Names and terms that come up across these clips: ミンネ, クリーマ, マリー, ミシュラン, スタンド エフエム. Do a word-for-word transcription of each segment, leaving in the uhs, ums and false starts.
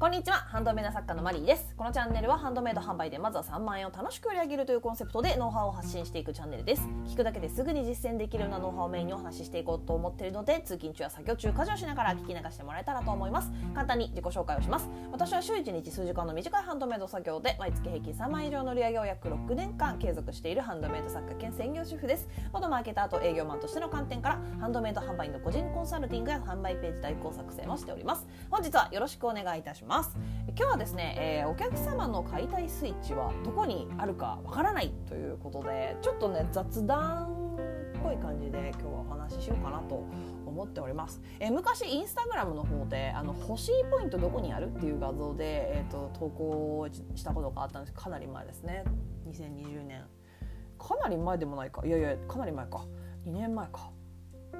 こんにちは、ハンドメイド作家のマリーです。このチャンネルはハンドメイド販売でまずはさんまんえんを楽しく売り上げるというコンセプトでノウハウを発信していくチャンネルです。聞くだけですぐに実践できるようなノウハウをメインにお話ししていこうと思っているので、通勤中や作業中、家事をしながら聞き流してもらえたらと思います。簡単に自己紹介をします。私は週いちにち数時間の短いハンドメイド作業で、毎月平均さんまんえんいじょうの売り上げを約ろくねんかん継続しているハンドメイド作家兼専業主婦です。元マーケターと営業マンとしての観点からハンドメイド販売の個人コンサルティングや販売ページ代行作成もしております。本日はよろしくお願いいたします。今日はですね、えー、お客様の買いたいスイッチはどこにあるかわからないということで、ちょっとね雑談っぽい感じで今日はお話ししようかなと思っております。えー、昔インスタグラムの方であの欲しいポイントどこにあるっていう画像で、えー、と投稿したことがあったんです。かなり前ですね。にせんにじゅうねん、かなり前でもないか、いやいやかなり前か、にねんまえか、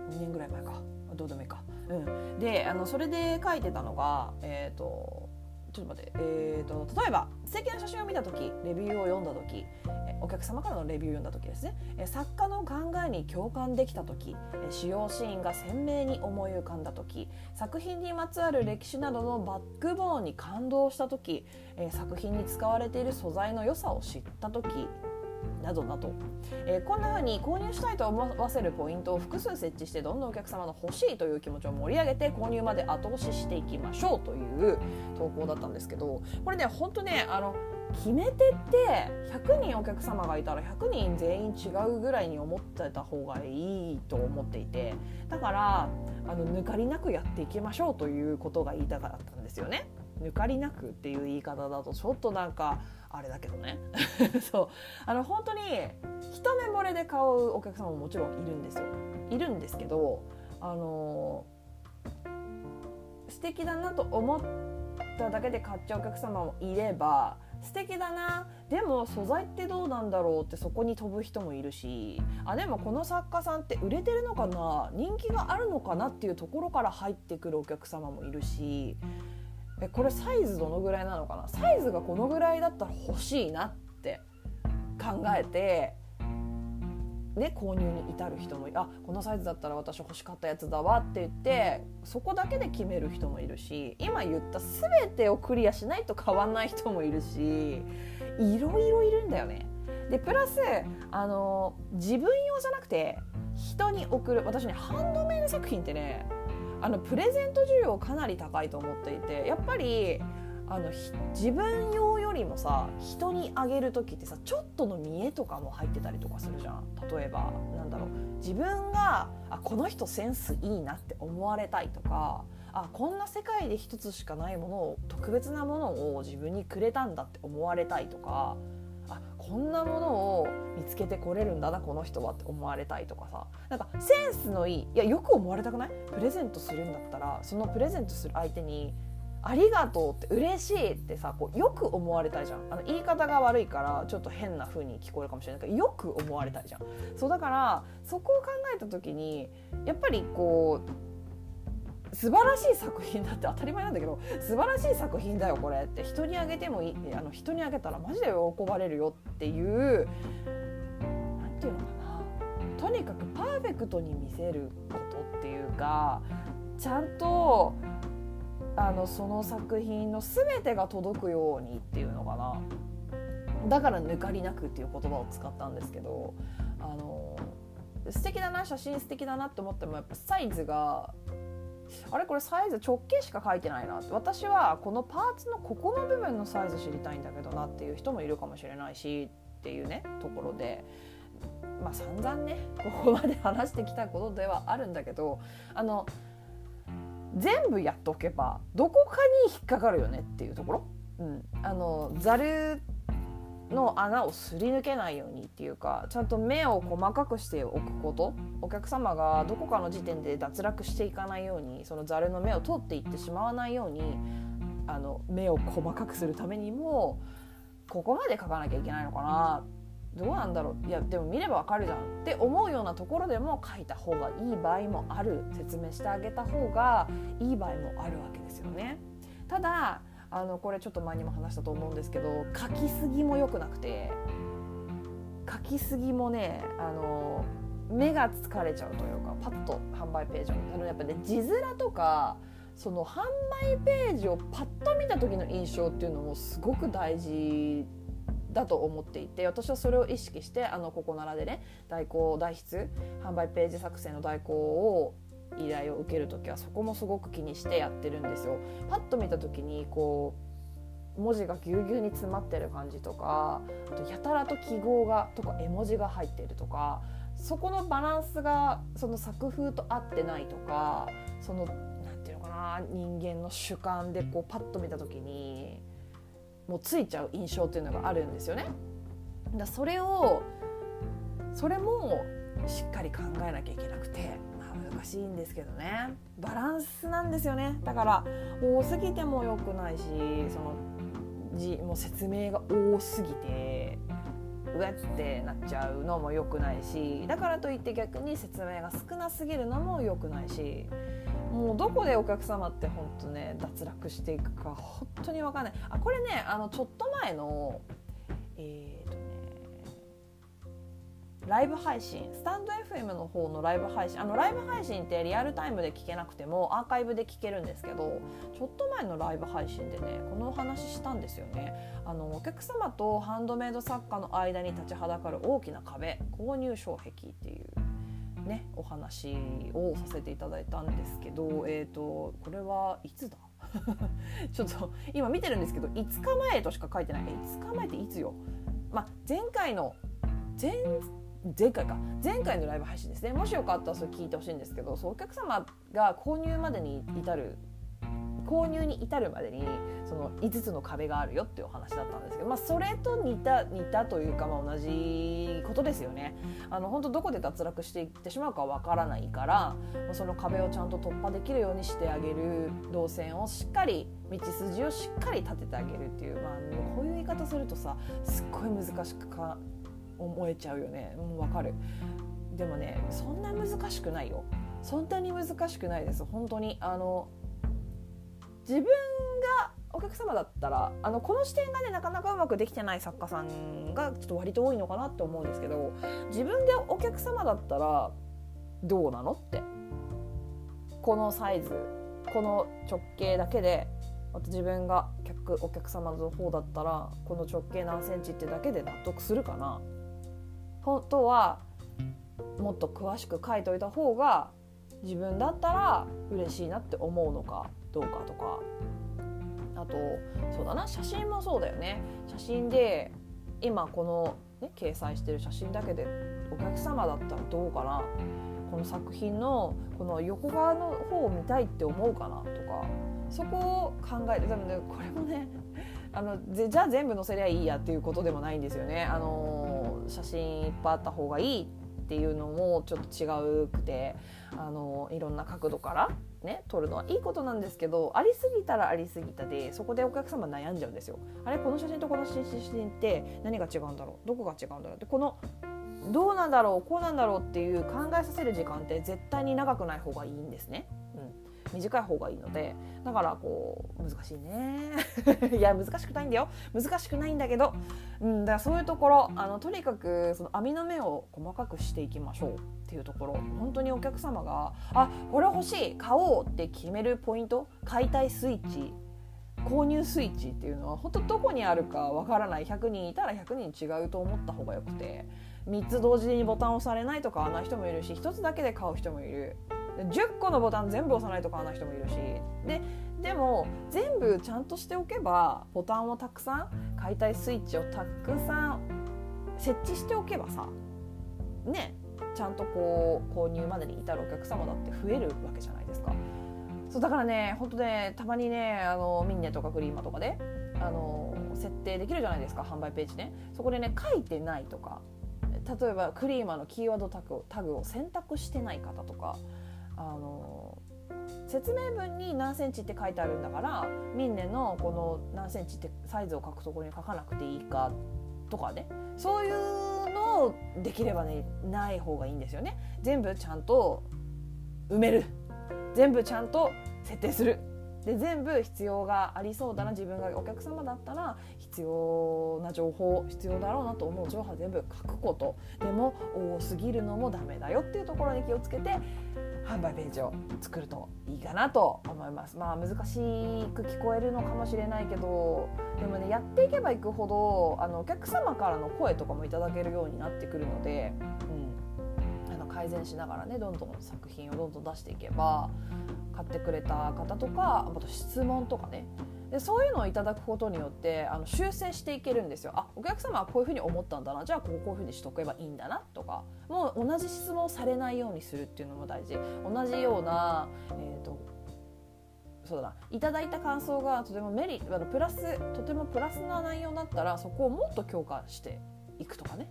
にねんぐらい前か、どうでもいいか、うん、であのそれで書いてたのが、えーと、ちょっと待って、えーと、例えば素敵な写真を見た時、レビューを読んだ時、お客様からのレビューを読んだ時ですね、作家の考えに共感できた時、使用シーンが鮮明に思い浮かんだ時、作品にまつわる歴史などのバックボーンに感動した時、作品に使われている素材の良さを知った時などなど、えー、こんな風に購入したいと思わせるポイントを複数設置して、どんどんお客様の欲しいという気持ちを盛り上げて購入まで後押ししていきましょうという投稿だったんですけど、これね本当ねあの決めてってひゃくにんお客様がいたらひゃくにん全員違うぐらいに思ってた方がいいと思っていて、だからあの抜かりなくやっていきましょうということが言いたかったんですよね。抜かりなくっていう言い方だとちょっとなんかあれだけどねそうあの本当に一目惚れで買うお客様ももちろんいるんですよ、いるんですけど、あの素敵だなと思っただけで買っちゃうお客様もいれば、素敵だなでも素材ってどうなんだろうってそこに飛ぶ人もいるし、あでもこの作家さんって売れてるのかな、人気があるのかなっていうところから入ってくるお客様もいるし、えこれサイズどのぐらいなのかな、サイズがこのぐらいだったら欲しいなって考えて、ね、購入に至る人も、あこのサイズだったら私欲しかったやつだわって言って、そこだけで決める人もいるし、今言った全てをクリアしないと買わない人もいるし、いろいろいるんだよね。でプラスあの自分用じゃなくて人に送る、私ねハンドメイド作品ってねあのプレゼント需要かなり高いと思っていて、やっぱりあの自分用よりもさ人にあげる時ってさ、ちょっとの見栄とかも入ってたりとかするじゃん。例えばなんだろう、自分があこの人センスいいなって思われたいとか、あこんな世界で一つしかないものを、特別なものを自分にくれたんだって思われたいとか、あこんなものを見つけてこれるんだなこの人はって思われたいとかさ、なんかセンスのいい、いやよく思われたくない？プレゼントするんだったらそのプレゼントする相手にありがとうって嬉しいってさ、こうよく思われたいじゃん。あの言い方が悪いからちょっと変な風に聞こえるかもしれないけど、よく思われたいじゃん。そうだからそこを考えた時にやっぱりこう素晴らしい作品だって当たり前なんだけど、素晴らしい作品だよこれって人にあげてもいい、あの人にあげたらマジで喜ばれるよっていう、なんていうのかな、とにかくパーフェクトに見せることっていうか、ちゃんとあのその作品の全てが届くようにっていうのかな。だから抜かりなくっていう言葉を使ったんですけど、あの素敵だな、写真素敵だなって思ってもやっぱサイズがあれこれサイズ直径しか書いてないなって、私はこのパーツのここの部分のサイズ知りたいんだけどなっていう人もいるかもしれないしっていうねところで、まあ散々ねここまで話してきたことではあるんだけど、あの全部やっとけばどこかに引っかかるよねっていうところ、うん、あのザルの穴をすり抜けないようにっていうか、ちゃんと目を細かくしておくこと、お客様がどこかの時点で脱落していかないように、そのザルの目を通っていってしまわないように、あの目を細かくするためにもここまで描かなきゃいけないのかな、どうなんだろう、いやでも見ればわかるじゃんって思うようなところでも描いた方がいい場合もある、説明してあげた方がいい場合もあるわけですよね。ただあのこれちょっと前にも話したと思うんですけど、書きすぎも良くなくて、書きすぎもねあの目が疲れちゃうというか、パッと販売ページをやっぱね字面とかその販売ページをパッと見た時の印象っていうのもすごく大事だと思っていて、私はそれを意識してあのここならでね、代行代筆販売ページ作成の代行を依頼を受けるときはそこもすごく気にしてやってるんですよ。パッと見たときにこう文字がぎゅうぎゅうに詰まってる感じとか、あとやたらと記号がとか絵文字が入ってるとか、そこのバランスがその作風と合ってないとか、そのなんていうのかな、人間の主観でこうパッと見たときにもうついちゃう印象っていうのがあるんですよね。だそれをそれもしっかり考えなきゃいけなくて、難しいんですけどね、バランスなんですよね。だから多すぎても良くないし、そのじもう説明が多すぎてうえってなっちゃうのも良くないし、だからといって逆に説明が少なすぎるのも良くないし、もうどこでお客様って本当ね脱落していくか本当に分かんない。あ、これね、あのちょっと前のえーとねライブ配信、スタンド エフエム の方のライブ配信、あのライブ配信ってリアルタイムで聞けなくてもアーカイブで聞けるんですけど、ちょっと前のライブ配信でねこのお話したんですよね。あのお客様とハンドメイド作家の間に立ちはだかる大きな壁、購入障壁っていうねお話をさせていただいたんですけど、えーとこれはいつだちょっと今見てるんですけどいつかまえとしか書いてない。いつかまえっていつよ、まあ、前回の前前回か前回のライブ配信ですね。もしよかったらそれ聞いてほしいんですけど、そうお客様が購入までに至る購入に至るまでにそのいつつの壁があるよっていうお話だったんですけど、まあ、それと似た似たというか、まあ、同じことですよね。あの本当どこで脱落していってしまうかわからないから、その壁をちゃんと突破できるようにしてあげる、動線をしっかり、道筋をしっかり立ててあげるっていう、まあ、こういう言い方するとさすっごい難しくか思えちゃうよね。もう分かる。でもね、そんな難しくないよ。そんなに難しくないです。本当にあの自分がお客様だったら、あのこの視点がねなかなかうまくできてない作家さんがちょっと割と多いのかなって思うんですけど、自分でお客様だったらどうなのって、このサイズ、この直径だけで、あと自分が客お客様の方だったらこの直径何センチってだけで納得するかな。本当はもっと詳しく書いておいた方が自分だったら嬉しいなって思うのかどうかとか、あとそうだな、写真もそうだよね。写真で今この、ね、掲載してる写真だけでお客様だったらどうかな、この作品のこの横側の方を見たいって思うかなとか、そこを考えて、でもねこれもねあのじゃあ全部載せりゃいいやっていうことでもないんですよね。あの写真いっぱいあった方がいいっていうのもちょっと違うくて、あのいろんな角度からね撮るのはいいことなんですけど、ありすぎたらありすぎたでそこでお客様悩んじゃうんですよ。あれこの写真とこの写真って何が違うんだろう、どこが違うんだろうって、このどうなんだろうこうなんだろうっていう考えさせる時間って絶対に長くない方がいいんですね、うん、短い方がいいので、だからこう難しいねいや難しくないんだよ、難しくないんだけど、うん、だからそういうところ、あのとにかくその網の目を細かくしていきましょうっていうところ、本当にお客様があこれ欲しい買おうって決めるポイント、買いたいスイッチ、購入スイッチっていうのは本当どこにあるかわからない。ひゃくにんいたらひゃくにん違うと思った方がよくて、みっつ同時にボタンを押されないとか買わない人もいるし、ひとつだけで買う人もいる、じゅっこのボタン全部押さないと買わない人もいるし、ででも全部ちゃんとしておけば、ボタンをたくさん、買いたいスイッチをたくさん設置しておけばさね、ちゃんとこう購入までに至るお客様だって増えるわけじゃないですか。そうだからね、本当ね、たまにね、あのミンネとかクリーマとかであの設定できるじゃないですか、販売ページね。そこでね書いてないとか、例えばクリーマのキーワードタグを、タグを選択してない方とか、あの説明文に何センチって書いてあるんだから、ミンネのこの何センチってサイズを書くところに書かなくていいかとかね、そういうのをできればねない方がいいんですよね。全部ちゃんと埋める、全部ちゃんと設定する、で全部必要がありそうだな、自分がお客様だったら必要な情報、必要だろうなと思う情報は全部書くこと。でも多すぎるのもダメだよっていうところに気をつけて販売ページを作るといいかなと思いいます。まあ難しく聞こえるのかもしれないけど、でもねやっていけばいくほどあのお客様からの声とかもいただけるようになってくるので、うん、あの改善しながらねどんどん作品をどんどん出していけば買ってくれた方とかあと質問とかねでそういうのをいただくことによってあの修正していけるんですよ。あ、お客様はこういうふうに思ったんだな、じゃあこうこういうふうにしとけばいいんだなとか、もう同じ質問をされないようにするっていうのも大事。同じような、えーと、そうだな、いただいた感想がとてもメリあのプラスとてもプラスな内容だったらそこをもっと強化していくとかね、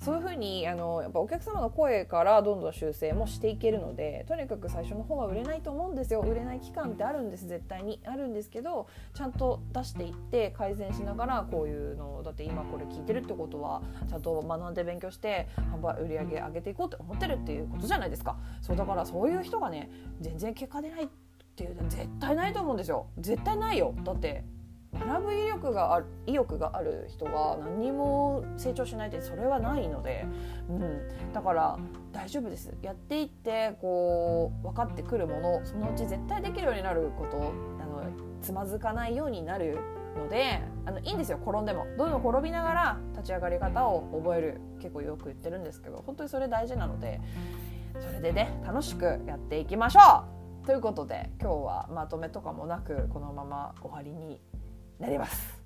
そういうふうにあのやっぱお客様の声からどんどん修正もしていけるので、とにかく最初の方は売れないと思うんですよ。売れない期間ってあるんです、絶対にあるんですけど、ちゃんと出していって改善しながら、こういうのだって今これ聞いてるってことはちゃんと学んで勉強して販売売り上げ上げていこうって思ってるっていうことじゃないですか。そうだからそういう人がね全然結果出ないっていうのは絶対ないと思うんですよ。絶対ないよ。だって学ぶ意欲がある、意欲がある人が何も成長しないってそれはないので、うん、だから大丈夫です。やっていってこう分かってくるもの、そのうち絶対できるようになること、あのつまずかないようになるので、あのいいんですよ。転んでもどんどん転びながら立ち上がり方を覚える、結構よく言ってるんですけど、本当にそれ大事なので、それでね楽しくやっていきましょうということで、今日はまとめとかもなくこのまま終わりになります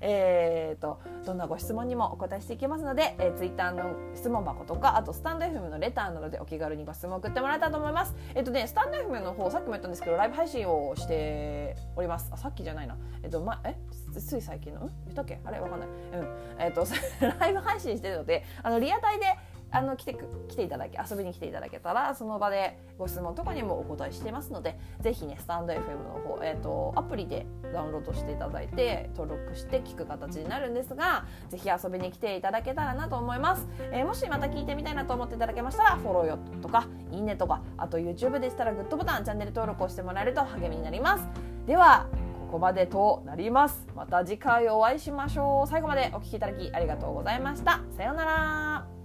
えーとどんなご質問にもお答えしていきますので、えー、Twitter の質問箱とか、あとスタンド エフエム のレターなどでお気軽にご質問送ってもらえたらと思います。えっとね、スタンド エフエム の方さっきも言ったんですけどライブ配信をしております。あ、さっきじゃないな、えっと、ま、えつい最近の、うん、言ったっけあれわかんない、うんえっと、ライブ配信してるので、あのリアタイであの来てく、来ていただけ、遊びに来ていただけたら、その場でご質問とかにもお答えしていますので、ぜひね、スタンド エフエム の方、えーと、アプリでダウンロードしていただいて、登録して聞く形になるんですが、ぜひ遊びに来ていただけたらなと思います。えー、もしまた聞いてみたいなと思っていただけましたら、フォローよとか、いいねとか、あと YouTube でしたらグッドボタン、チャンネル登録をしてもらえると励みになります。では、ここまでとなります。また次回お会いしましょう。最後までお聞きいただきありがとうございました。さようなら。